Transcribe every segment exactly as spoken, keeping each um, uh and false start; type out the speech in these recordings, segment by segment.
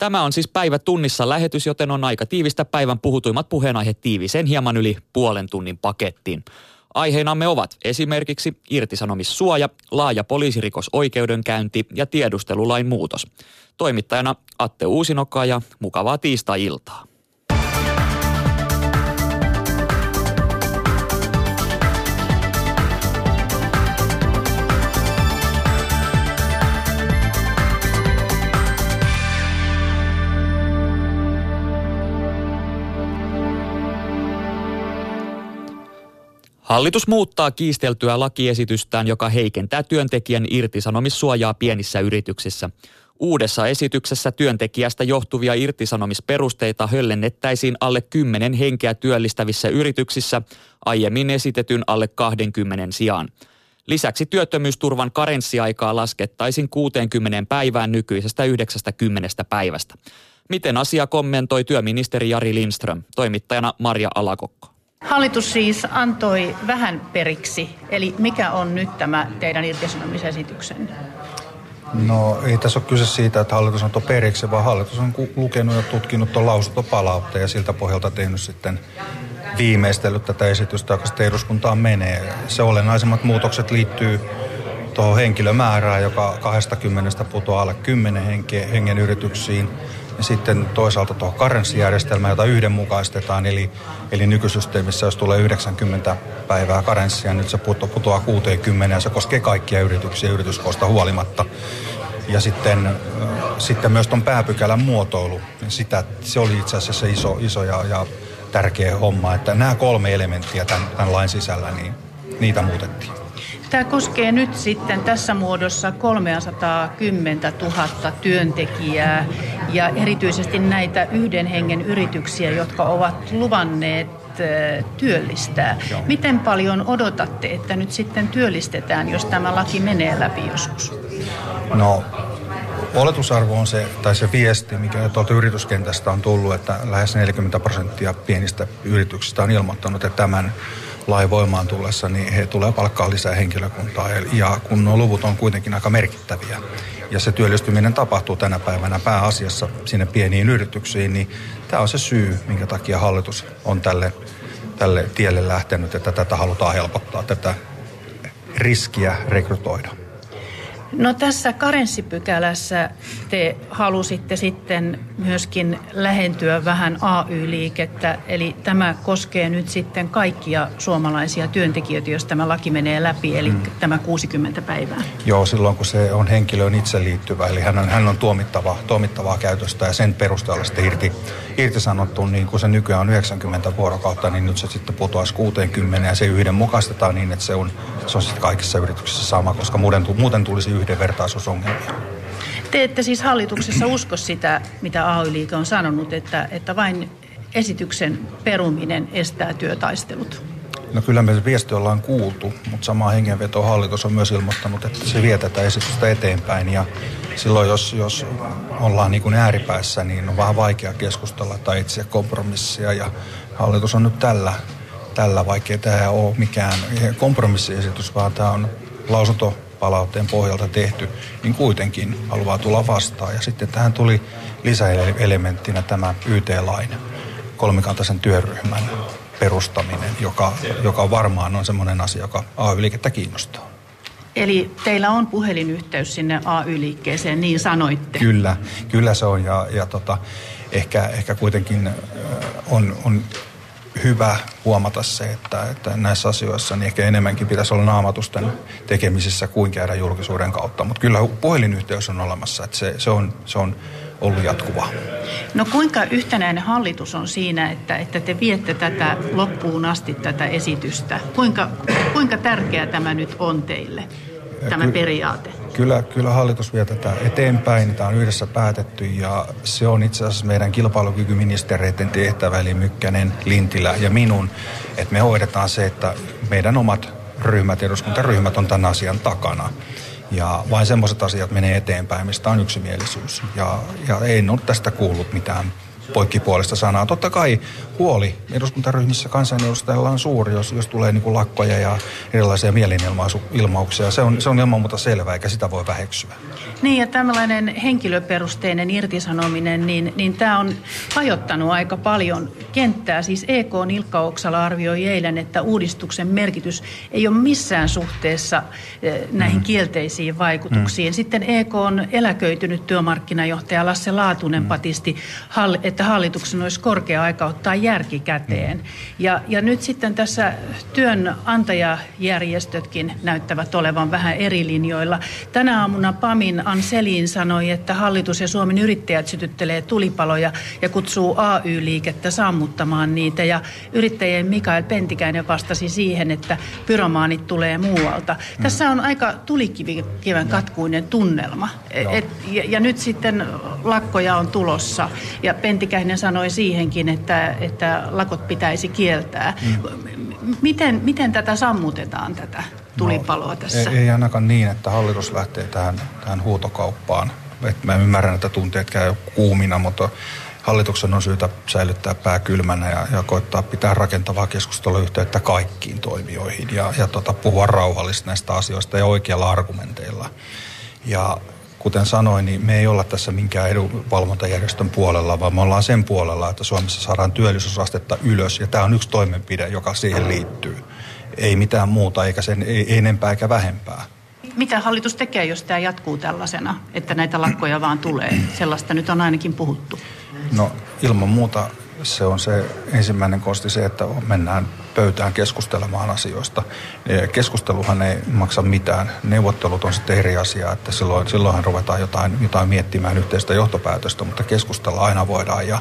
Tämä on siis Päivä tunnissa lähetys, joten on aika tiivistä päivän puhutuimmat puheenaiheet tiiviseen hieman yli puolen tunnin pakettiin. Aiheenamme ovat esimerkiksi irtisanomissuoja, laaja poliisirikosoikeudenkäynti ja tiedustelulain muutos. Toimittajana Atte Uusinokka ja mukavaa tiistai-iltaa. Hallitus muuttaa kiisteltyä lakiesitystään, joka heikentää työntekijän irtisanomissuojaa pienissä yrityksissä. Uudessa esityksessä työntekijästä johtuvia irtisanomisperusteita höllennettäisiin alle kymmenen henkeä työllistävissä yrityksissä aiemmin esitetyn alle kaksikymmentä sijaan. Lisäksi työttömyysturvan karenssiaikaa laskettaisiin kuuteenkymmeneen päivään nykyisestä yhdeksästäkymmenestä päivästä. Miten asia kommentoi työministeri Jari Lindström, toimittajana Marja Alakokko. Hallitus siis antoi vähän periksi, eli mikä on nyt tämä teidän irtisanomisesityksen? No ei tässä ole kyse siitä, että hallitus antoi periksi, vaan hallitus on lukenut ja tutkinut tuon lausuntopalautteen ja siltä pohjalta tehnyt sitten viimeistellyt tätä esitystä, joka sitten eduskuntaan menee. Se olennaisimmat muutokset liittyy tuohon henkilömäärään, joka kaksikymmentä putoaa alle kymmenen hengen yrityksiin. Ja sitten toisaalta tuohon karenssijärjestelmään, jota yhdenmukaistetaan, eli, eli nykysysteemissä, jos tulee yhdeksänkymmentä päivää karenssia, nyt se putoaa kuuteenkymmeneen ja se koskee kaikkia yrityksiä yrityskoosta huolimatta. Ja sitten, sitten myös tuon pääpykälän muotoilu, sitä, se oli itse asiassa iso, iso ja, ja tärkeä homma, että nämä kolme elementtiä tämän, tämän lain sisällä, niin niitä muutettiin. Tämä koskee nyt sitten tässä muodossa kolmesataakymmentätuhatta työntekijää ja erityisesti näitä yhden hengen yrityksiä, jotka ovat luvanneet työllistää. Joo. Miten paljon odotatte, että nyt sitten työllistetään, jos tämä laki menee läpi joskus? No, oletusarvo on se, tai se viesti, mikä tuolta yrityskentästä on tullut, että lähes neljäkymmentä prosenttia pienistä yrityksistä on ilmoittanut, että tämän lain voimaan tullessa, niin he tulee palkkaa lisää henkilökuntaa. Ja kun nuo luvut on kuitenkin aika merkittäviä ja se työllistyminen tapahtuu tänä päivänä pääasiassa sinne pieniin yrityksiin, niin tämä on se syy, minkä takia hallitus on tälle, tälle tielle lähtenyt, että tätä halutaan helpottaa, tätä riskiä rekrytoida. No tässä karenssipykälässä te halusitte sitten myöskin lähentyä vähän A Y-liikettä, eli tämä koskee nyt sitten kaikkia suomalaisia työntekijöitä, jos tämä laki menee läpi, eli hmm. tämä kuusikymmentä päivää. Joo, silloin kun se on henkilöön itse liittyvä, eli hän on, hän on tuomittava, tuomittavaa käytöstä ja sen perusteella sitten irti, irtisanottu, niin kun se nykyään on yhdeksänkymmentä vuorokautta, niin nyt se sitten putoaisi kuuteenkymmeneen ja se yhdenmukaistetaan niin, että se on, se on sitten kaikissa yrityksissä sama, koska muuten, muuten tulisi yhdenvertaisuusongelmia. Te ette siis hallituksessa usko sitä, mitä A Y-liike on sanonut, että, että vain esityksen peruminen estää työtaistelut? No kyllä me viesti ollaan kuultu, mutta samaa hengenvetoa hallitus on myös ilmoittanut, että se vie tätä esitystä eteenpäin. Ja silloin jos, jos ollaan niin kuin ääripäissä, niin on vähän vaikea keskustella tai etsiä kompromissia. Ja hallitus on nyt tällä, tällä vaikea. Tämä ei ole mikään kompromissiesitys, vaan tämä on lausunto palautteen pohjalta tehty, niin kuitenkin haluaa tulla vastaan. Ja sitten tähän tuli lisäelementtinä tämä Y T-lain kolmikantaisen työryhmän perustaminen, joka, joka varmaan on semmoinen asia, joka A Y-liikettä kiinnostaa. Eli teillä on puhelinyhteys sinne A Y-liikkeeseen, niin sanoitte. Kyllä, kyllä se on ja, ja tota, ehkä, ehkä kuitenkin on, on hyvä huomata se, että, että näissä asioissa niin ehkä enemmänkin pitäisi olla naamatusten tekemisissä kuin käydä julkisuuden kautta. Mutta kyllä puhelinyhteys on olemassa, että se, se, on, se on ollut jatkuvaa. No kuinka yhtenäinen hallitus on siinä, että, että te viette tätä loppuun asti tätä esitystä? Kuinka, kuinka tärkeä tämä nyt on teille, tämä Ky- periaate? Kyllä, kyllä hallitus vie tätä eteenpäin, tämä on yhdessä päätetty ja se on itse asiassa meidän kilpailukykyministereiden tehtävä, eli Mykkänen, Lintilä ja minun, että me hoidetaan se, että meidän omat ryhmät, eduskuntaryhmät on tämän asian takana ja vain semmoiset asiat menee eteenpäin, mistä on yksimielisyys ja, ja ei ole tästä kuullut mitään poikkipuolista sanaa. Totta kai huoli eduskuntaryhmissä kansanedustajilla on suuri, jos, jos tulee niin kuin lakkoja ja erilaisia mielenilmauksia. Se on, se on ilman muuta selvää, eikä sitä voi väheksyä. Niin, ja tällainen henkilöperusteinen irtisanominen, niin, niin tämä on hajottanut aika paljon kenttää. Siis E K:n Ilkka Oksala arvioi eilen, että uudistuksen merkitys ei ole missään suhteessa näihin mm. kielteisiin vaikutuksiin. Mm. Sitten E K:n eläköitynyt työmarkkinajohtaja Lasse Laatunen mm. patisti, että hallituksen olisi korkea aika ottaa järki käteen. Mm. Ja, ja nyt sitten tässä työnantajajärjestötkin näyttävät olevan vähän eri linjoilla. Tänä aamuna Pamin Anselin sanoi, että hallitus ja Suomen yrittäjät sytyttelee tulipaloja ja kutsuu A Y-liikettä sammuttamaan niitä. Ja yrittäjien Mikael Pentikäinen vastasi siihen, että pyromaanit tulee muualta. Mm. Tässä on aika tulikiven katkuinen tunnelma. Et, ja, ja nyt sitten lakkoja on tulossa. Ja Pentikäinen sanoi siihenkin, että, että lakot pitäisi kieltää. Mm. Miten, miten tätä sammutetaan, tätä tulipaloa tässä? No, ei, ei ainakaan niin, että hallitus lähtee tähän, tähän huutokauppaan. Et mä ymmärrän, että tunteet käy kuumina, mutta hallituksen on syytä säilyttää pää kylmänä ja, ja koittaa pitää rakentavaa keskusteluyhteyttä kaikkiin toimijoihin ja, ja tota, puhua rauhallisesti näistä asioista ja oikeilla argumenteilla. Ja kuten sanoin, niin me ei olla tässä minkään edunvalvontajärjestön puolella, vaan me ollaan sen puolella, että Suomessa saadaan työllisyysastetta ylös. Ja tämä on yksi toimenpide, joka siihen liittyy. Ei mitään muuta, eikä sen ei, enempää eikä vähempää. Mitä hallitus tekee, jos tämä jatkuu tällaisena, että näitä lakkoja vaan tulee? Sellaista nyt on ainakin puhuttu. No ilman muuta se on se ensimmäinen kosti se, että mennään pöytään keskustelemaan asioista. Keskusteluhan ei maksa mitään. Neuvottelut on sitten eri asia, että silloin, silloinhan ruvetaan jotain, jotain miettimään yhteistä johtopäätöstä, mutta keskustella aina voidaan. Ja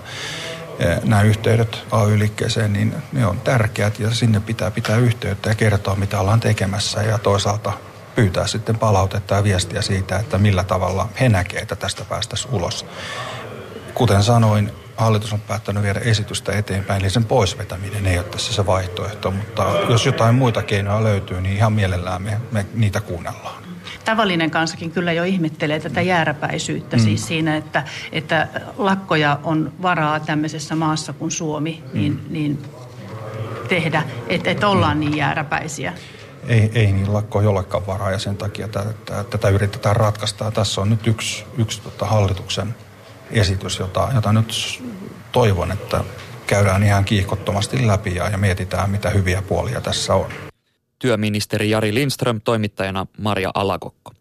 nämä yhteydet A Y-liikkeeseen, niin ne on tärkeät ja sinne pitää pitää yhteyttä ja kertoa, mitä ollaan tekemässä ja toisaalta pyytää sitten palautetta ja viestiä siitä, että millä tavalla he näkevät, että tästä päästäisiin ulos. Kuten sanoin, hallitus on päättänyt viedä esitystä eteenpäin, eli sen poisvetäminen ei ole tässä se vaihtoehto, mutta jos jotain muita keinoja löytyy, niin ihan mielellään me, me niitä kuunnellaan. Tavallinen kansakin kyllä jo ihmettelee tätä jääräpäisyyttä mm. siis siinä, että, että lakkoja on varaa tämmöisessä maassa kuin Suomi niin, mm. niin tehdä, että et ollaan mm. niin jääräpäisiä. Ei, ei niin lakko jollekaan varaa ja sen takia tätä, tätä yritetään ratkaista. Tässä on nyt yksi, yksi tota, hallituksen esitys, jota, jota nyt toivon, että käydään ihan kiihkottomasti läpi ja, ja mietitään, mitä hyviä puolia tässä on. Työministeri Jari Lindström, toimittajana Marja Alakokko.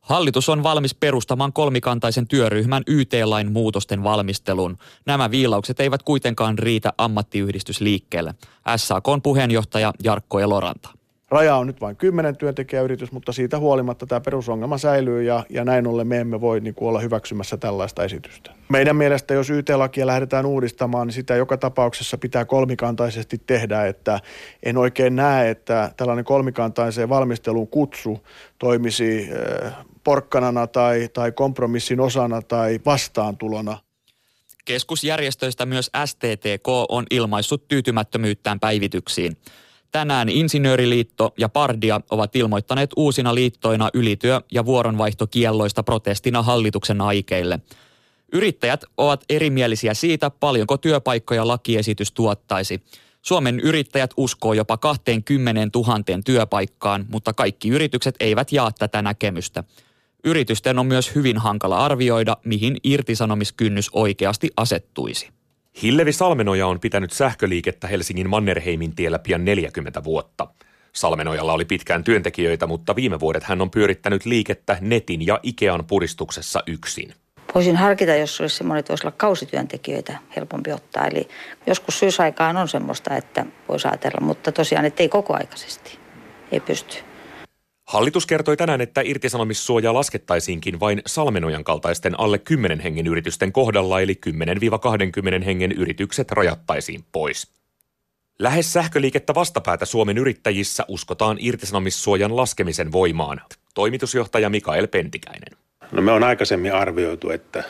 Hallitus on valmis perustamaan kolmikantaisen työryhmän Y T-lain muutosten valmisteluun. Nämä viilaukset eivät kuitenkaan riitä ammattiyhdistysliikkeelle. S A K:n puheenjohtaja Jarkko Eloranta. Raja on nyt vain kymmenen työntekijäyritys, mutta siitä huolimatta tämä perusongelma säilyy ja, ja näin ollen me emme voi niin kuin, olla hyväksymässä tällaista esitystä. Meidän mielestä, jos Y T-lakia lähdetään uudistamaan, niin sitä joka tapauksessa pitää kolmikantaisesti tehdä, että en oikein näe, että tällainen kolmikantaiseen valmisteluun kutsu toimisi porkkanana tai, tai kompromissin osana tai vastaantulona. Keskusjärjestöistä myös S T T K on ilmaissut tyytymättömyyttään päivityksiin. Tänään Insinööriliitto ja Pardia ovat ilmoittaneet uusina liittoina ylityö- ja vuoronvaihtokielloista protestina hallituksen aikeille. Yrittäjät ovat erimielisiä siitä, paljonko työpaikkoja lakiesitys tuottaisi. Suomen yrittäjät uskoo jopa kaksikymmentätuhatta työpaikkaan, mutta kaikki yritykset eivät jaa tätä näkemystä. Yritysten on myös hyvin hankala arvioida, mihin irtisanomiskynnys oikeasti asettuisi. Hillevi Salmenoja on pitänyt sähköliikettä Helsingin Mannerheimin tiellä pian neljäkymmentä vuotta. Salmenojalla oli pitkään työntekijöitä, mutta viime vuodet hän on pyörittänyt liikettä netin ja Ikean puristuksessa yksin. Voisin harkita, jos olisi semmoinen, että voisi olla kausityöntekijöitä helpompi ottaa. Eli joskus syysaikaan on semmoista, että voisi ajatella, mutta tosiaan, ettei kokoaikaisesti. Ei pysty. Hallitus kertoi tänään, että irtisanomissuojaa laskettaisiinkin vain Salmenojan kaltaisten alle kymmenen hengen yritysten kohdalla, eli kymmenestä kahteenkymmeneen hengen yritykset rajattaisiin pois. Lähes sähköliikettä vastapäätä Suomen yrittäjissä uskotaan irtisanomissuojan laskemisen voimaan. Toimitusjohtaja Mikael Pentikäinen. No me on aikaisemmin arvioitu, että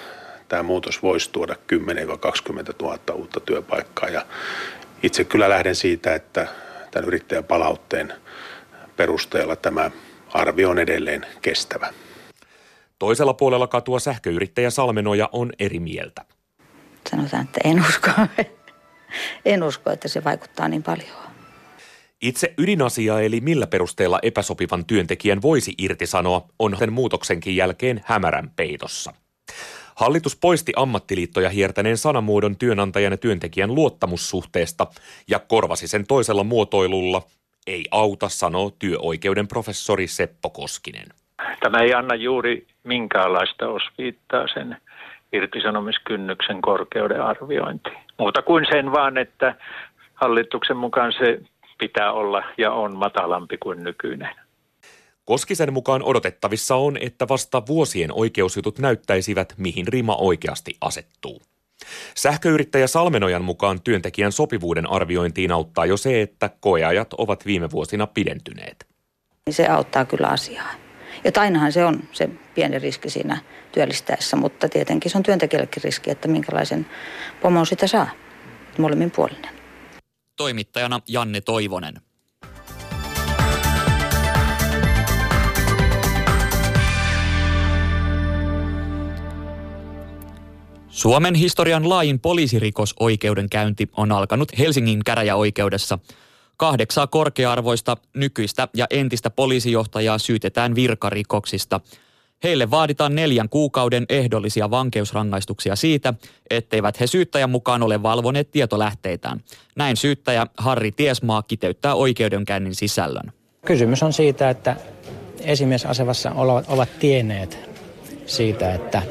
tämä muutos voisi tuoda kymmenen kaksikymmentä tuhatta uutta työpaikkaa. Ja itse kyllä lähden siitä, että tämän yrittäjäpalautteen perusteella tämä arvio on edelleen kestävä. Toisella puolella katua sähköyrittäjä Salmenoja on eri mieltä. sanotaan, että en usko, en usko, että se vaikuttaa niin paljon. Itse ydinasia, eli millä perusteella epäsopivan työntekijän voisi irtisanoa, on sen muutoksenkin jälkeen hämärän peitossa. Hallitus poisti ammattiliittoja hiertäneen sanamuodon työnantajan ja työntekijän luottamussuhteesta ja korvasi sen toisella muotoilulla ei auta, sanoo työoikeuden professori Seppo Koskinen. Tämä ei anna juuri minkäänlaista osviittaa sen irtisanomiskynnyksen korkeuden arviointiin. Muuta kuin sen vaan, että hallituksen mukaan se pitää olla ja on matalampi kuin nykyinen. Koskisen mukaan odotettavissa on, että vasta vuosien oikeusjutut näyttäisivät, mihin rima oikeasti asettuu. Sähköyrittäjä Salmenojan mukaan työntekijän sopivuuden arviointiin auttaa jo se, että koeajat ovat viime vuosina pidentyneet. Se auttaa kyllä asiaa. Ja ainahan se on se pieni riski siinä työllistäessä, mutta tietenkin se on työntekijällekin riski, että minkälaisen pomon sitä saa. Molemmin puolinen. Toimittajana Janne Toivonen. Suomen historian laajin poliisirikosoikeudenkäynti on alkanut Helsingin käräjäoikeudessa. Kahdeksaa korkea-arvoista nykyistä ja entistä poliisijohtajaa syytetään virkarikoksista. Heille vaaditaan neljän kuukauden ehdollisia vankeusrangaistuksia siitä, etteivät he syyttäjän mukaan ole valvoneet tietolähteitään. Näin syyttäjä Harri Tiesmaa kiteyttää oikeudenkäynnin sisällön. Kysymys on siitä, että esimiesasemassa ovat tienneet siitä, että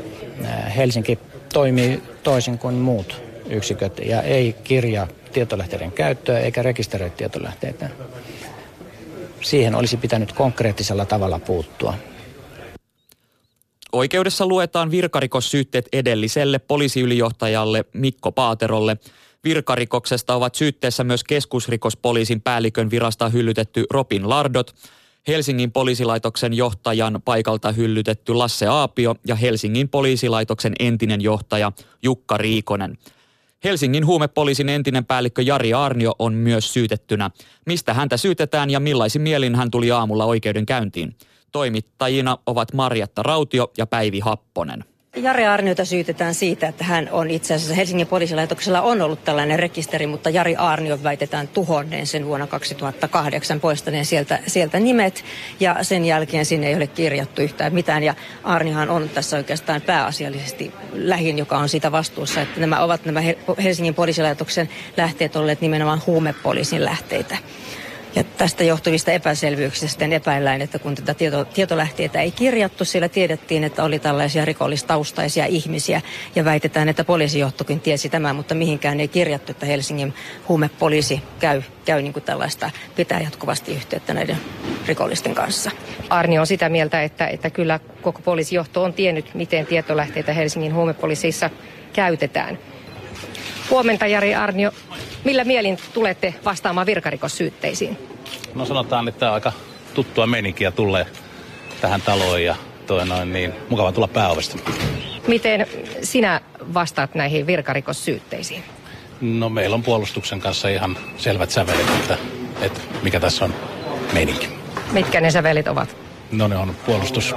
Helsinki toimii toisin kuin muut yksiköt ja ei kirjaa tietolähteiden käyttöä eikä rekisteröi tietolähteitä. Siihen olisi pitänyt konkreettisella tavalla puuttua. Oikeudessa luetaan virkarikossyytteet edelliselle poliisiylijohtajalle Mikko Paaterolle. Virkarikoksesta ovat syytteessä myös keskusrikospoliisin päällikön virasta hyllytetty Robin Lardot, Helsingin poliisilaitoksen johtajan paikalta hyllytetty Lasse Aapio ja Helsingin poliisilaitoksen entinen johtaja Jukka Riikonen. Helsingin huumepoliisin entinen päällikkö Jari Aarnio on myös syytettynä. Mistä häntä syytetään ja millaisin mielin hän tuli aamulla oikeudenkäyntiin? Toimittajina ovat Marjatta Rautio ja Päivi Happonen. Jari Aarniota syytetään siitä, että hän on itse asiassa Helsingin poliisilaitoksella on ollut tällainen rekisteri, mutta Jari Aarnio väitetään tuhonneen sen vuonna kaksituhattakahdeksan, poistaneen sieltä, sieltä nimet ja sen jälkeen sinne ei ole kirjattu yhtään mitään. Ja Aarnihan on tässä oikeastaan pääasiallisesti lähin, joka on siitä vastuussa, että nämä ovat nämä Helsingin poliisilaitoksen lähteet olleet nimenomaan huumepoliisin lähteitä. Ja tästä johtuvista epäselvyyksistä epäillään, että kun tätä tieto, tietolähteitä ei kirjattu, siellä tiedettiin, että oli tällaisia rikollistaustaisia ihmisiä. Ja väitetään, että poliisijohtokin tiesi tämän, mutta mihinkään ei kirjattu, että Helsingin huumepoliisi käy, käy niin kuin tällaista, pitää jatkuvasti yhteyttä näiden rikollisten kanssa. Aarnio on sitä mieltä, että, että kyllä koko poliisijohto on tiennyt, miten tietolähteitä Helsingin huumepoliisissa käytetään. Huomenta, Jari Aarnio. Millä mielin tulette vastaamaan virkarikossyytteisiin? No sanotaan, että aika tuttua meininkiä tulee tähän taloon ja toi noin niin mukava tulla pääovesta. Miten sinä vastaat näihin virkarikossyytteisiin? No meillä on puolustuksen kanssa ihan selvät sävelet, että, että mikä tässä on meininki. Mitkä ne sävelet ovat? No ne on puolustus.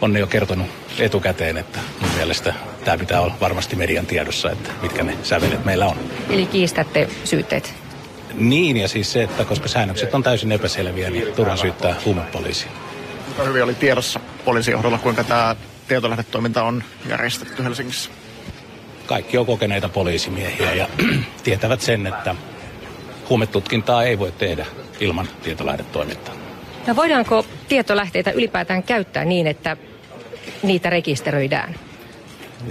On jo kertonut etukäteen, että mun mielestä tämä pitää olla varmasti median tiedossa, että mitkä ne sävelet meillä on. Eli kiistätte syytteet? Niin, ja siis se, että koska säännökset on täysin epäselviä, niin turhan syyttää huumepoliisiin. Kuinka hyvin oli tiedossa poliisijohdolla, kuinka tämä tietolähdetoiminta on järjestetty Helsingissä? Kaikki on kokeneita poliisimiehiä ja tietävät sen, että huumetutkintaa ei voi tehdä ilman tietolähdetoimintaa. No voidaanko tietolähteitä ylipäätään käyttää niin, että niitä rekisteröidään?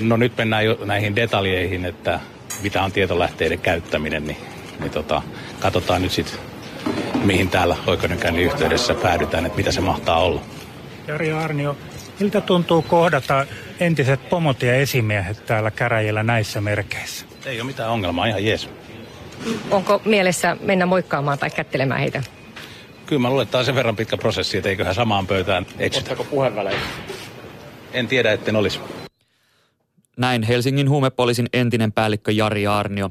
No nyt mennään jo näihin detaljeihin, että mitä on tietolähteiden käyttäminen, niin, niin tota, katsotaan nyt sitten, mihin täällä oikeudenkäynnin yhteydessä päädytään, että mitä se mahtaa olla. Jari Aarnio, miltä tuntuu kohdata entiset pomot ja esimiehet täällä käräjillä näissä merkeissä? Ei ole mitään ongelmaa, ihan jees. Onko mielessä mennä moikkaamaan tai kättelemään heitä? Kyllä mä luulen, että tämä on sen verran pitkä prosessi, että eiköhän samaan pöytään eksytä. Ottaako puheenvälein? En tiedä, etten olisi. Näin Helsingin huumepoliisin entinen päällikkö Jari Aarnio.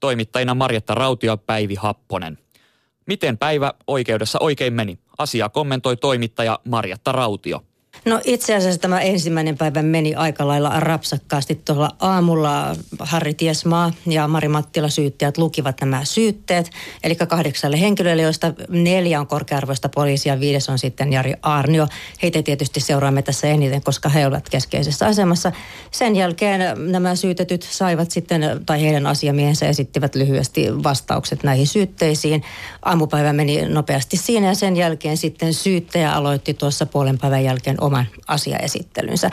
Toimittajina Marjatta Rautio ja Päivi Happonen. Miten päivä oikeudessa oikein meni? Asiaa kommentoi toimittaja Marjatta Rautio. No itse asiassa tämä ensimmäinen päivä meni aika lailla rapsakkaasti. Tuolla aamulla Harri Tiesmaa ja Mari Mattila syyttäjät lukivat nämä syytteet. Eli kahdeksalle henkilölle, joista neljä on korkea-arvoista poliisia, viides on sitten Jari Aarnio. Heitä tietysti seuraamme tässä eniten, koska he ovat keskeisessä asemassa. Sen jälkeen nämä syytetyt saivat sitten, tai heidän asiamiehensä esittivät lyhyesti vastaukset näihin syytteisiin. Aamupäivä meni nopeasti siinä ja sen jälkeen sitten syyttäjä aloitti tuossa puolen päivän jälkeen oman asiaesittelynsä.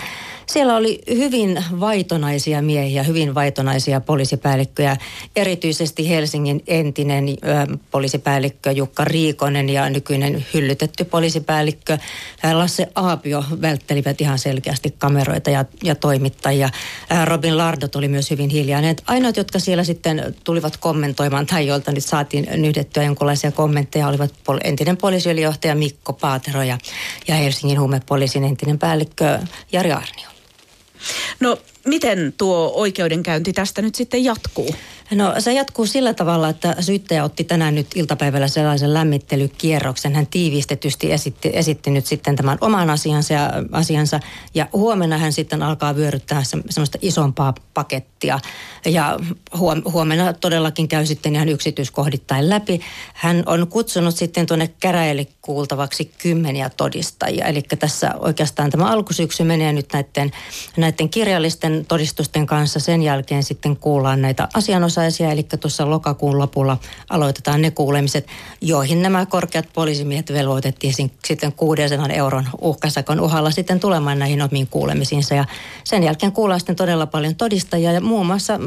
Siellä oli hyvin vaitonaisia miehiä, hyvin vaitonaisia poliisipäällikköjä, erityisesti Helsingin entinen ö, poliisipäällikkö Jukka Riikonen ja nykyinen hyllytetty poliisipäällikkö Lasse Aapio välttelivät ihan selkeästi kameroita ja, ja toimittajia. Robin Lardot oli myös hyvin hiljainen. Ainoat, jotka siellä sitten tulivat kommentoimaan tai joilta nyt saatiin nyhdettyä jonkinlaisia kommentteja, olivat pol- entinen poliisiylijohtaja Mikko Paatero ja, ja Helsingin huumepoliisin entinen päällikkö Jari Aarnio. No miten tuo oikeudenkäynti tästä nyt sitten jatkuu? No se jatkuu sillä tavalla, että syyttäjä otti tänään nyt iltapäivällä sellaisen lämmittelykierroksen. Hän tiivistetysti esitti, esitti nyt sitten tämän oman asiansa ja, asiansa ja huomenna hän sitten alkaa vyöryttää se, semmoista isompaa pakettia. Ja huom, huomenna todellakin käy sitten ihan yksityiskohdittain läpi. Hän on kutsunut sitten tuonne käräjille kuultavaksi kymmeniä todistajia. Eli tässä oikeastaan tämä alkusyksy menee nyt näiden, näiden kirjallisten todistusten kanssa. Sen jälkeen sitten kuullaan näitä asianosaisia. Eli tuossa lokakuun lopulla aloitetaan ne kuulemiset, joihin nämä korkeat poliisimiehet velvoitettiin sitten kuudensadan euron uhkasakon uhalla sitten tulemaan näihin omiin kuulemisiinsa. Ja sen jälkeen kuullaan sitten todella paljon todistajia ja muun muassa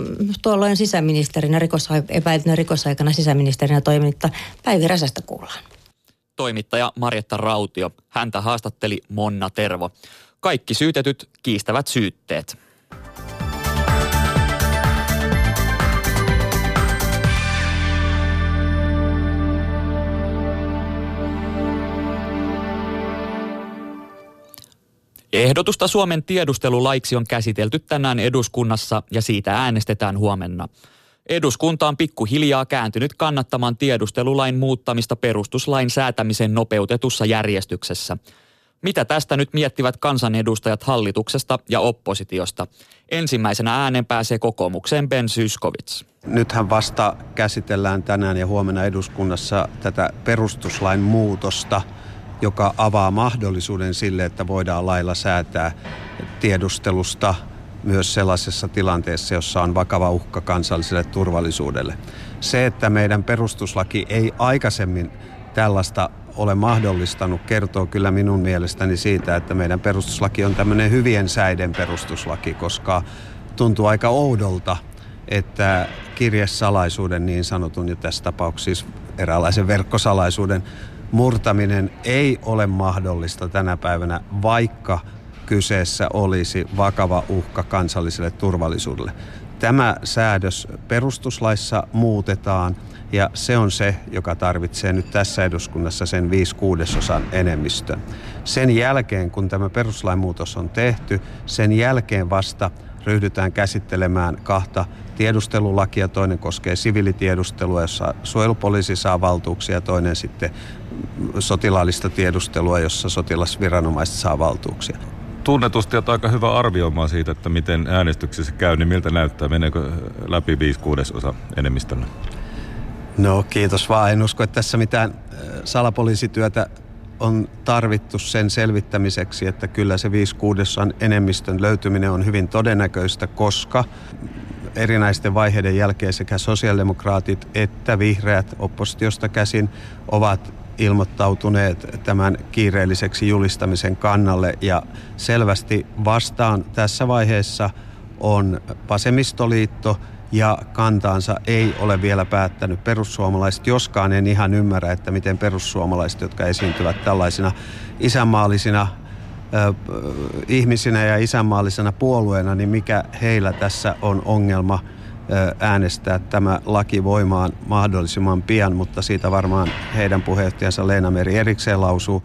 tuolloin sisäministerinä, rikosaik- epäiltynä rikosaikana sisäministerinä toiminutta Päivi Räsästä kuullaan. Toimittaja Marjatta Rautio, häntä haastatteli Monna Tervo. Kaikki syytetyt kiistävät syytteet. Ehdotusta Suomen tiedustelulaiksi on käsitelty tänään eduskunnassa ja siitä äänestetään huomenna. Eduskunta on pikkuhiljaa kääntynyt kannattamaan tiedustelulain muuttamista perustuslain säätämisen nopeutetussa järjestyksessä. Mitä tästä nyt miettivät kansanedustajat hallituksesta ja oppositiosta? Ensimmäisenä ääneen pääsee kokoomukseen Ben Zyskovitz. Nythän vasta käsitellään tänään ja huomenna eduskunnassa tätä perustuslain muutosta, joka avaa mahdollisuuden sille, että voidaan lailla säätää tiedustelusta myös sellaisessa tilanteessa, jossa on vakava uhka kansalliselle turvallisuudelle. Se, että meidän perustuslaki ei aikaisemmin tällaista ole mahdollistanut, kertoo kyllä minun mielestäni siitä, että meidän perustuslaki on tämmöinen hyvien säiden perustuslaki, koska tuntuu aika oudolta, että kirjesalaisuuden niin sanotun, ja tässä tapauksessa eräänlaisen verkkosalaisuuden, murtaminen ei ole mahdollista tänä päivänä, vaikka kyseessä olisi vakava uhka kansalliselle turvallisuudelle. Tämä säädös perustuslaissa muutetaan ja se on se, joka tarvitsee nyt tässä eduskunnassa sen viisi kuudesosan enemmistön. Sen jälkeen, kun tämä perustuslain muutos on tehty, sen jälkeen vasta ryhdytään käsittelemään kahta tiedustelulakia. Toinen koskee siviilitiedustelua, jossa suojelupoliisi saa valtuuksia, ja toinen sitten sotilaallista tiedustelua, jossa sotilasviranomaiset saa valtuuksia. Tunnetusti on aika hyvä arvioimaan siitä, että miten äänestyksessä käy, niin miltä näyttää, meneekö läpi viisi kuudesosa enemmistöllä? No kiitos vaan, en usko, että tässä mitään salapoliisityötä on tarvittu sen selvittämiseksi, että kyllä se viisi kuudesosan enemmistön löytyminen on hyvin todennäköistä, koska erinäisten vaiheiden jälkeen sekä sosiaalidemokraatit että vihreät oppositiosta käsin ovat ilmoittautuneet tämän kiireelliseksi julistamisen kannalle ja selvästi vastaan tässä vaiheessa on vasemmistoliitto ja kantaansa ei ole vielä päättänyt perussuomalaiset, joskaan en ihan ymmärrä, että miten perussuomalaiset, jotka esiintyvät tällaisina isänmaallisina äh, ihmisinä ja isänmaallisena puolueena, niin mikä heillä tässä on ongelma äänestää tämä laki voimaan mahdollisimman pian, mutta siitä varmaan heidän puheenjohtajansa Leena Meri erikseen lausuu.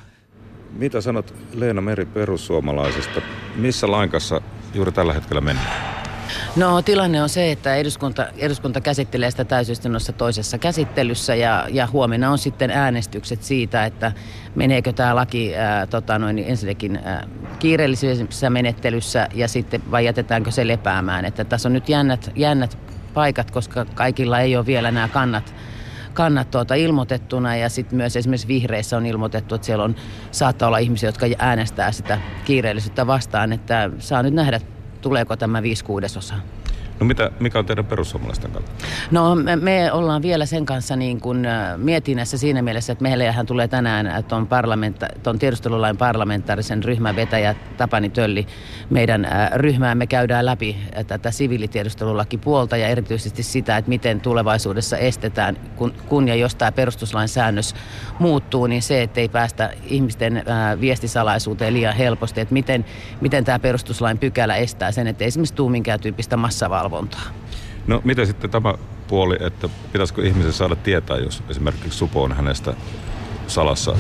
Mitä sanot Leena Meri perussuomalaisista? Missä lain kanssa juuri tällä hetkellä mennään? No, tilanne on se, että eduskunta, eduskunta käsittelee sitä täysistunnossa toisessa käsittelyssä ja, ja huomenna on sitten äänestykset siitä, että meneekö tämä laki ää, tota, noin, ensinnäkin ää, kiireellisessä menettelyssä ja sitten vai jätetäänkö se lepäämään. Että tässä on nyt jännät, jännät paikat, koska kaikilla ei ole vielä nämä kannat. kannat tuota ilmoitettuna ja sitten myös esimerkiksi vihreissä on ilmoitettu, että siellä on, saattaa olla ihmisiä, jotka äänestää sitä kiireellisyyttä vastaan, että saa nyt nähdä, tuleeko tämä viisi kuudesosa. No mitä, mikä on teidän perussuomalaisten kanssa? No me, me ollaan vielä sen kanssa niin kuin mietinnässä siinä mielessä, että meillähän tulee tänään tuon parlamenta- tiedustelulain parlamentaarisen ryhmän vetäjä Tapani Tölli meidän ryhmään. Me käydään läpi tätä siviilitiedustelulakipuolta ja erityisesti sitä, että miten tulevaisuudessa estetään, kun, kun ja jos tämä perustuslain säännös muuttuu, niin se, että ei päästä ihmisten ää, viestisalaisuuteen liian helposti, että miten, miten tämä perustuslain pykälä estää sen, että ei esimerkiksi tule minkään tyyppistä massavalvontaa. No miten sitten tämä puoli, että pitäisikö ihmisen saada tietää, jos esimerkiksi Supo on hänestä salassa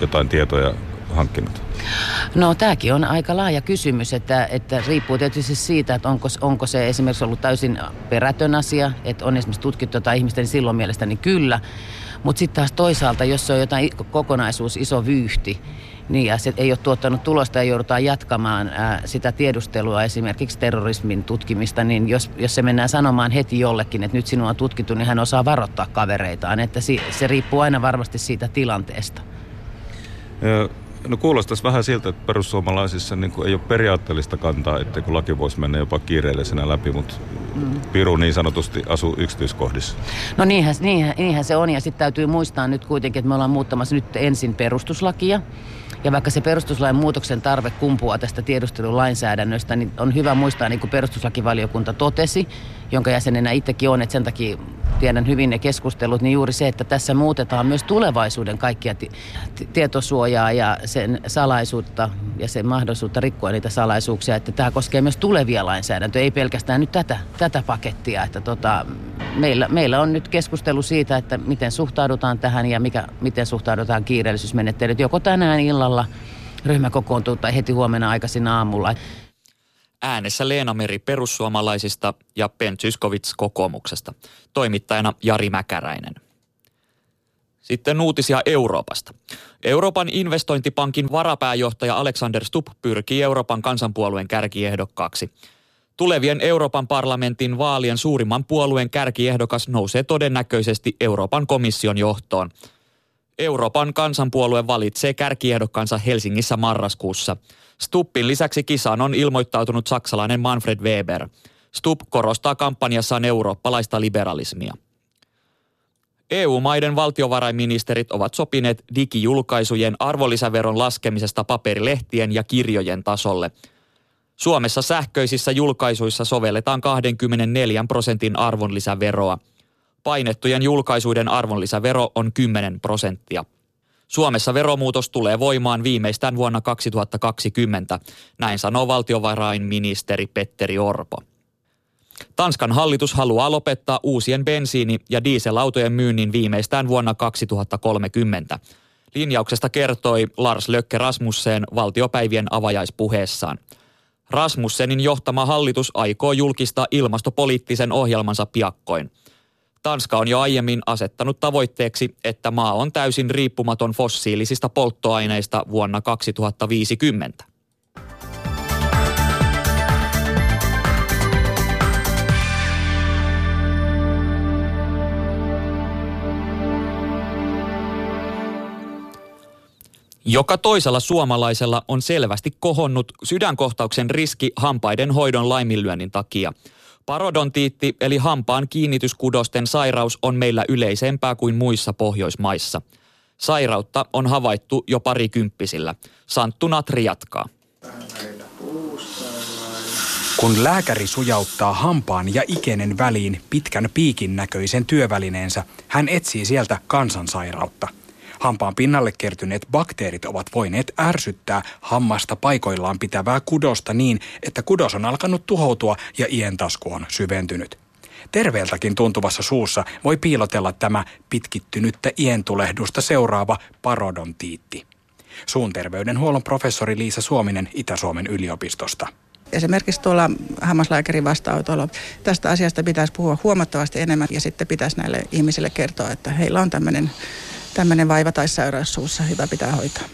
jotain tietoja hankkinut? No tämäkin on aika laaja kysymys, että, että riippuu tietysti siitä, että onko, onko se esimerkiksi ollut täysin perätön asia, että on esimerkiksi tutkittu jotain ihmistä, niin silloin mielestäni kyllä. Mutta sitten taas toisaalta, jos se on jotain kokonaisuus, iso vyyhti, niin ja se ei ole tuottanut tulosta ja joudutaan jatkamaan ää, sitä tiedustelua, esimerkiksi terrorismin tutkimista, niin jos, jos se mennään sanomaan heti jollekin, että nyt sinua on tutkittu, niin hän osaa varoittaa kavereitaan, että si, se riippuu aina varmasti siitä tilanteesta. No kuulostaisi vähän siltä, että perussuomalaisissa niin ei ole periaatteellista kantaa, että kun laki voisi mennä jopa kiireellisenä läpi, mutta mm. piru niin sanotusti asuu yksityiskohdissa. No niinhän, niinhän, niinhän se on ja sitten täytyy muistaa nyt kuitenkin, että me ollaan muuttamassa nyt ensin perustuslakia. Ja vaikka se perustuslain muutoksen tarve kumpuaa tästä tiedustelulainsäädännöstä, niin on hyvä muistaa, niin kuin perustuslakivaliokunta totesi, jonka jäsenenä itsekin on, että sen takia tiedän hyvin ne keskustelut, niin juuri se, että tässä muutetaan myös tulevaisuuden kaikkia t- t- tietosuojaa ja sen salaisuutta ja sen mahdollisuutta rikkoa niitä salaisuuksia, että tämä koskee myös tulevia lainsäädäntöä, ei pelkästään nyt tätä, tätä pakettia. Että tota, meillä, meillä on nyt keskustelu siitä, että miten suhtaudutaan tähän ja mikä, miten suhtaudutaan kiireellisyysmenettelyt, joko tänään illalla ryhmä kokoontuu tai heti huomenna aikaisin aamulla. Äänessä Leena Meri perussuomalaisista ja Ben Zyskovitz kokoomuksesta. Toimittajana Jari Mäkäräinen. Sitten uutisia Euroopasta. Euroopan investointipankin varapääjohtaja Alexander Stupp pyrkii Euroopan kansanpuolueen kärkiehdokkaaksi. Tulevien Euroopan parlamentin vaalien suurimman puolueen kärkiehdokas nousee todennäköisesti Euroopan komission johtoon. Euroopan kansanpuolue valitsee kärkiehdokkansa Helsingissä marraskuussa. Stuppin lisäksi kisaan on ilmoittautunut saksalainen Manfred Weber. Stupp korostaa kampanjassaan eurooppalaista liberalismia. E U-maiden valtiovarainministerit ovat sopineet digijulkaisujen arvonlisäveron laskemisesta paperilehtien ja kirjojen tasolle. Suomessa sähköisissä julkaisuissa sovelletaan kaksikymmentäneljä prosentin arvonlisäveroa. Painettujen julkaisuiden arvonlisävero on kymmenen prosenttia. Suomessa veromuutos tulee voimaan viimeistään vuonna kaksituhattakaksikymmentä, näin sanoo valtiovarainministeri Petteri Orpo. Tanskan hallitus haluaa lopettaa uusien bensiini- ja dieselautojen myynnin viimeistään vuonna kaksituhattakolmekymmentä. Linjauksesta kertoi Lars Løkke Rasmussen valtiopäivien avajaispuheessaan. Rasmussenin johtama hallitus aikoo julkistaa ilmastopoliittisen ohjelmansa piakkoin. Tanska on jo aiemmin asettanut tavoitteeksi, että maa on täysin riippumaton fossiilisista polttoaineista vuonna kaksituhattaviisikymmentä. Joka toisella suomalaisella on selvästi kohonnut sydänkohtauksen riski hampaiden hoidon laiminlyönnin takia. Parodontiitti eli hampaan kiinnityskudosten sairaus on meillä yleisempää kuin muissa Pohjoismaissa. Sairautta on havaittu jo parikymppisillä. Santtu Natri jatkaa. Kun lääkäri sujauttaa hampaan ja ikenen väliin pitkän piikin näköisen työvälineensä, hän etsii sieltä kansansairautta. Hampaan pinnalle kertyneet bakteerit ovat voineet ärsyttää hammasta paikoillaan pitävää kudosta niin, että kudos on alkanut tuhoutua ja ientasku on syventynyt. Terveeltäkin tuntuvassa suussa voi piilotella tämä pitkittynyttä ientulehdusta seuraava parodontiitti. Suunterveydenhuollon professori Liisa Suominen Itä-Suomen yliopistosta. Esimerkiksi tuolla hammaslääkärin vastaanotolla tästä asiasta pitäisi puhua huomattavasti enemmän ja sitten pitäisi näille ihmisille kertoa, että heillä on tämmöinen, tämmöinen vaiva tai sairaus suussa, jota pitää hoitaa.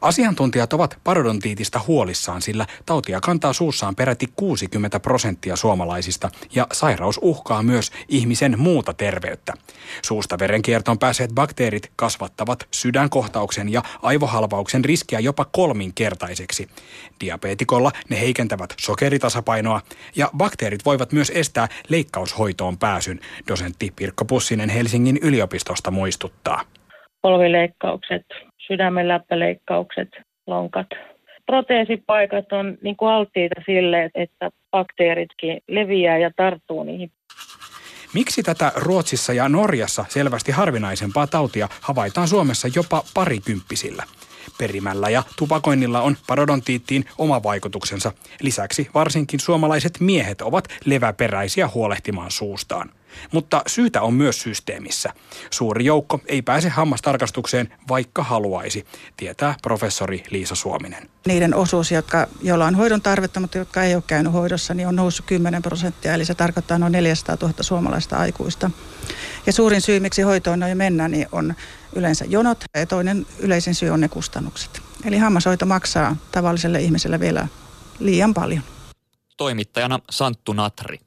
Asiantuntijat ovat parodontiitista huolissaan, sillä tautia kantaa suussaan peräti kuusikymmentä prosenttia suomalaisista ja sairaus uhkaa myös ihmisen muuta terveyttä. Suusta verenkiertoon päässeet bakteerit kasvattavat sydänkohtauksen ja aivohalvauksen riskiä jopa kolminkertaiseksi. Diabeetikolla ne heikentävät sokeritasapainoa ja bakteerit voivat myös estää leikkaushoitoon pääsyn, dosentti Pirkko Pussinen Helsingin yliopistosta muistuttaa. Polvileikkaukset, sydämen läppäleikkaukset, lonkat. Proteesipaikat on niin kuin alttiita sille, että bakteeritkin leviää ja tarttuu niihin. Miksi tätä Ruotsissa ja Norjassa selvästi harvinaisempaa tautia havaitaan Suomessa jopa parikymppisillä? Perimällä ja tupakoinnilla on parodontiittiin oma vaikutuksensa. Lisäksi varsinkin suomalaiset miehet ovat leväperäisiä huolehtimaan suustaan. Mutta syytä on myös systeemissä. Suuri joukko ei pääse hammastarkastukseen, vaikka haluaisi, tietää professori Liisa Suominen. Niiden osuus, jotka, joilla on hoidon tarvetta, mutta jotka ei ole käynyt hoidossa, niin on noussut kymmenen prosenttia, eli se tarkoittaa noin neljäsataatuhatta suomalaista aikuista. Ja suurin syy, miksi hoitoon ei mennä, niin on yleensä jonot, ja toinen yleisin syy on ne kustannukset. Eli hammashoito maksaa tavalliselle ihmiselle vielä liian paljon. Toimittajana Santtu Natri.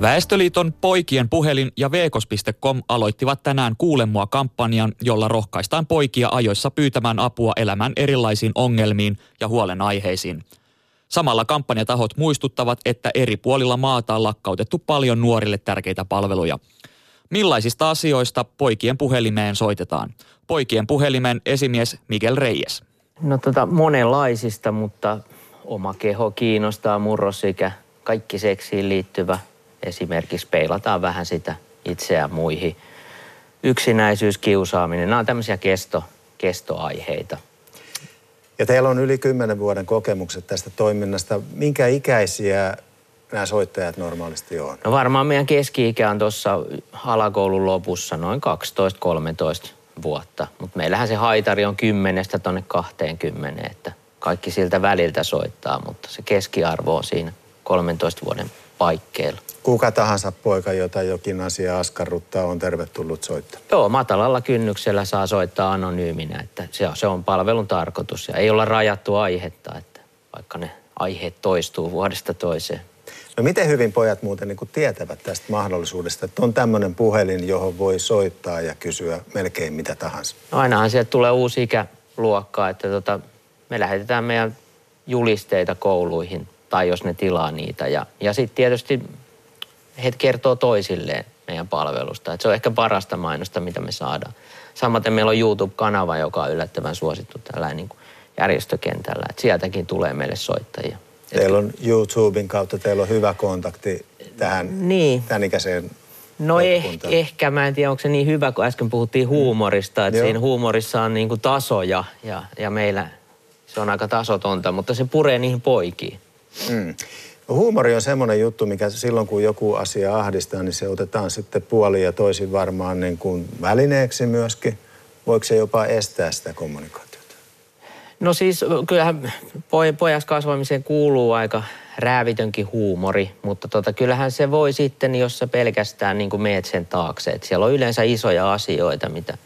Väestöliiton poikien puhelin ja veekos piste com aloittivat tänään Kuule mua -kampanjan, jolla rohkaistaan poikia ajoissa pyytämään apua elämän erilaisiin ongelmiin ja huolenaiheisiin. Samalla kampanjatahot muistuttavat, että eri puolilla maata on lakkautettu paljon nuorille tärkeitä palveluja. Millaisista asioista poikien puhelimeen soitetaan? Poikien puhelimen esimies Miguel Reyes. No tota, monenlaisista, mutta oma keho kiinnostaa, murrosikä, kaikki seksiin liittyvä. Esimerkiksi peilataan vähän sitä itseä muihin. Yksinäisyys, kiusaaminen, nämä on tämmöisiä kesto, kestoaiheita. Ja teillä on yli kymmenen vuoden kokemukset tästä toiminnasta. Minkä ikäisiä nämä soittajat normaalisti on? No varmaan meidän keski-ikä on tuossa alakoulun lopussa noin kaksitoista kolmetoista vuotta. Mutta meillähän se haitari on kymmenestä tuonne kahteenkymmeneen, että kaikki siltä väliltä soittaa, mutta se keskiarvo on siinä kolmentoista vuoden paikkeilla. Kuka tahansa poika, jota jokin asia askarruttaa, on tervetullut soittaa. Joo, matalalla kynnyksellä saa soittaa anonyyminä, että se on, se on palvelun tarkoitus ja ei olla rajattu aihetta, että vaikka ne aiheet toistuu vuodesta toiseen. No miten hyvin pojat muuten niin kuin tietävät tästä mahdollisuudesta, että on tämmöinen puhelin, johon voi soittaa ja kysyä melkein mitä tahansa? No ainahan sieltä tulee uusi ikäluokka, että tota, me lähetetään meidän julisteita kouluihin tai jos ne tilaa niitä ja, ja sitten tietysti he kertoo toisilleen meidän palvelusta. Et se on ehkä parasta mainosta, mitä me saadaan. Samaten meillä on YouTube-kanava, joka on yllättävän suosittu tällainen niin kuin järjestökentällä. Et sieltäkin tulee meille soittajia. Teillä on YouTuben kautta, teillä on hyvä kontakti tähän niin. Tämän ikäiseen. No eh, ehkä, mä en tiedä, onko se niin hyvä, kun äsken puhuttiin huumorista. Että siinä huumorissa on niin kuin tasoja ja, ja meillä se on aika tasotonta, mutta se puree niihin poikiin. Mm. Huumori on semmoinen juttu, mikä silloin kun joku asia ahdistaa, niin se otetaan sitten puoli ja toisin varmaan niin kuin välineeksi myöskin. Voiko se jopa estää sitä kommunikaatiota? No siis kyllähän pojaksi kasvamiseen kuuluu aika räävitönkin huumori, mutta tota, kyllähän se voi sitten, jos sä pelkästään niin kuin meet sen taakse. Et siellä on yleensä isoja asioita, mitä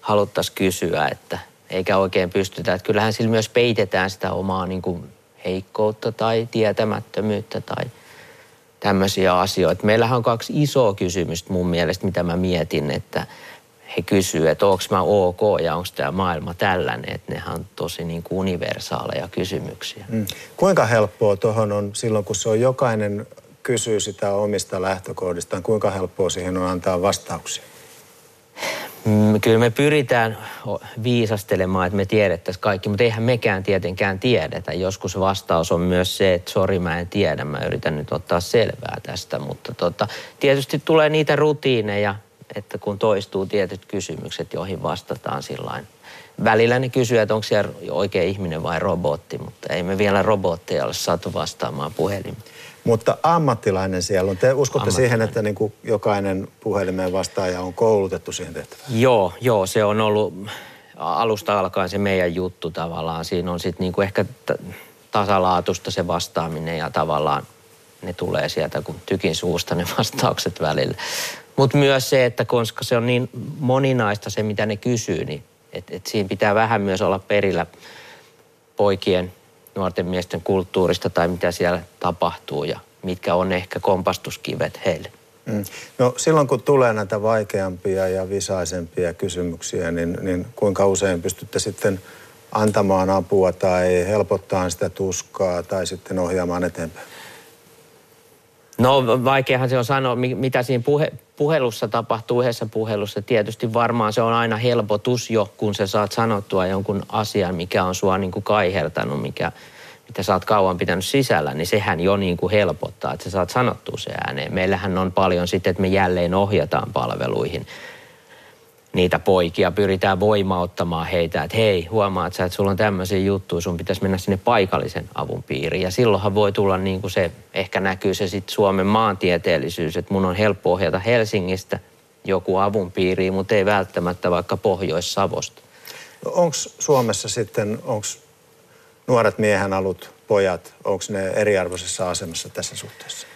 haluttaisiin kysyä, että eikä oikein pystytä. Et kyllähän sillä myös peitetään sitä omaa niin kuin heikkoutta tai tietämättömyyttä tai tämmöisiä asioita. Meillähän on kaksi isoa kysymystä mun mielestä, mitä mä mietin, että he kysyvät, että onko mä ok ja onko tämä maailma tällainen, että nehän on tosi niin kuin universaaleja kysymyksiä. Mm. Kuinka helppoa tuohon on silloin, kun se on jokainen kysyy sitä omista lähtökohdistaan, kuinka helppoa siihen on antaa vastauksia? Kyllä me pyritään viisastelemaan, että me tiedettäisiin kaikki, mutta eihän mekään tietenkään tiedetä. Joskus vastaus on myös se, että sori mä en tiedä, mä yritän nyt ottaa selvää tästä. Mutta tota, tietysti tulee niitä rutiineja, että kun toistuu tietyt kysymykset, joihin vastataan sillain. Välillä ne kysyy, että onko siellä oikea ihminen vai robotti, mutta ei me vielä robotteja ole saatu vastaamaan puhelimeen. Mutta ammattilainen siellä on. Te uskotte siihen, että niin kuin jokainen puhelimeen vastaaja on koulutettu siihen tehtävään? Joo, joo, se on ollut alusta alkaen se meidän juttu tavallaan. Siinä on sitten niinku ehkä t- tasalaatusta se vastaaminen ja tavallaan ne tulee sieltä kun tykin suusta ne vastaukset välillä. Mutta myös se, että koska se on niin moninaista se, mitä ne kysyy, niin et, et siinä pitää vähän myös olla perillä poikien, nuorten miesten kulttuurista tai mitä siellä tapahtuu ja mitkä on ehkä kompastuskivet heille. Mm. No silloin kun tulee näitä vaikeampia ja visaisempia kysymyksiä, niin, niin kuinka usein pystytte sitten antamaan apua tai helpottaa sitä tuskaa tai sitten ohjaamaan eteenpäin? No vaikeahan se on sanoa, mitä siinä puhe, puhelussa tapahtuu, yhdessä puhelussa. Tietysti varmaan se on aina helpotus jo, kun sä saat sanottua jonkun asian, mikä on sua niin kuin kaihertanut, mikä, mitä sä oot kauan pitänyt sisällä, niin sehän jo niin kuin helpottaa, että sä saat sanottua se ääneen. Meillähän on paljon sitten, että me jälleen ohjataan palveluihin niitä poikia, pyritään voimauttamaan heitä, että hei, huomaat sä, että sulla on tämmöisiä juttuja, sun pitäisi mennä sinne paikallisen avun piiriin. Ja silloinhan voi tulla niin kuin se, ehkä näkyy se sitten Suomen maantieteellisyys, että mun on helppo ohjata Helsingistä joku avun piiriin, mutta ei välttämättä vaikka Pohjois-Savosta. No onko Suomessa sitten, onko nuoret miehenalut, pojat, onko ne eriarvoisessa asemassa tässä suhteessa?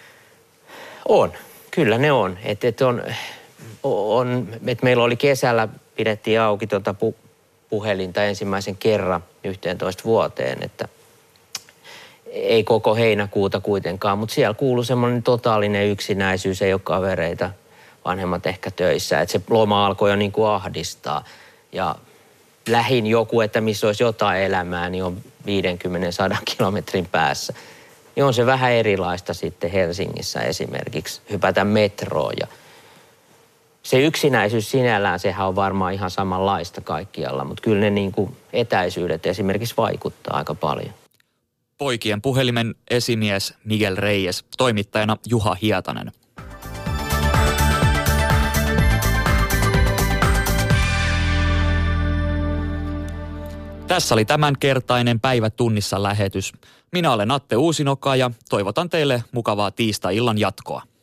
On, kyllä ne on, että et on... On, että meillä oli kesällä, pidettiin auki tuota pu, puhelinta ensimmäisen kerran yhteentoista vuoteen, että ei koko heinäkuuta kuitenkaan, mutta siellä kuului semmoinen totaalinen yksinäisyys, ei ole kavereita, vanhemmat ehkä töissä, että se loma alkoi jo niin kuin ahdistaa ja lähin joku, että missä olisi jotain elämää, niin on viisikymmentä sadan kilometrin päässä. Niin on se vähän erilaista sitten Helsingissä esimerkiksi, hypätä metroon ja se yksinäisyys sinällään, sehän on varmaan ihan samanlaista kaikkialla, mutta kyllä ne niin kuin etäisyydet esimerkiksi vaikuttaa aika paljon. Poikien puhelimen esimies Miguel Reyes, toimittajana Juha Hietanen. Tässä oli tämänkertainen Päivä tunnissa lähetys. Minä olen Atte Uusinoka ja toivotan teille mukavaa tiistai-illan jatkoa.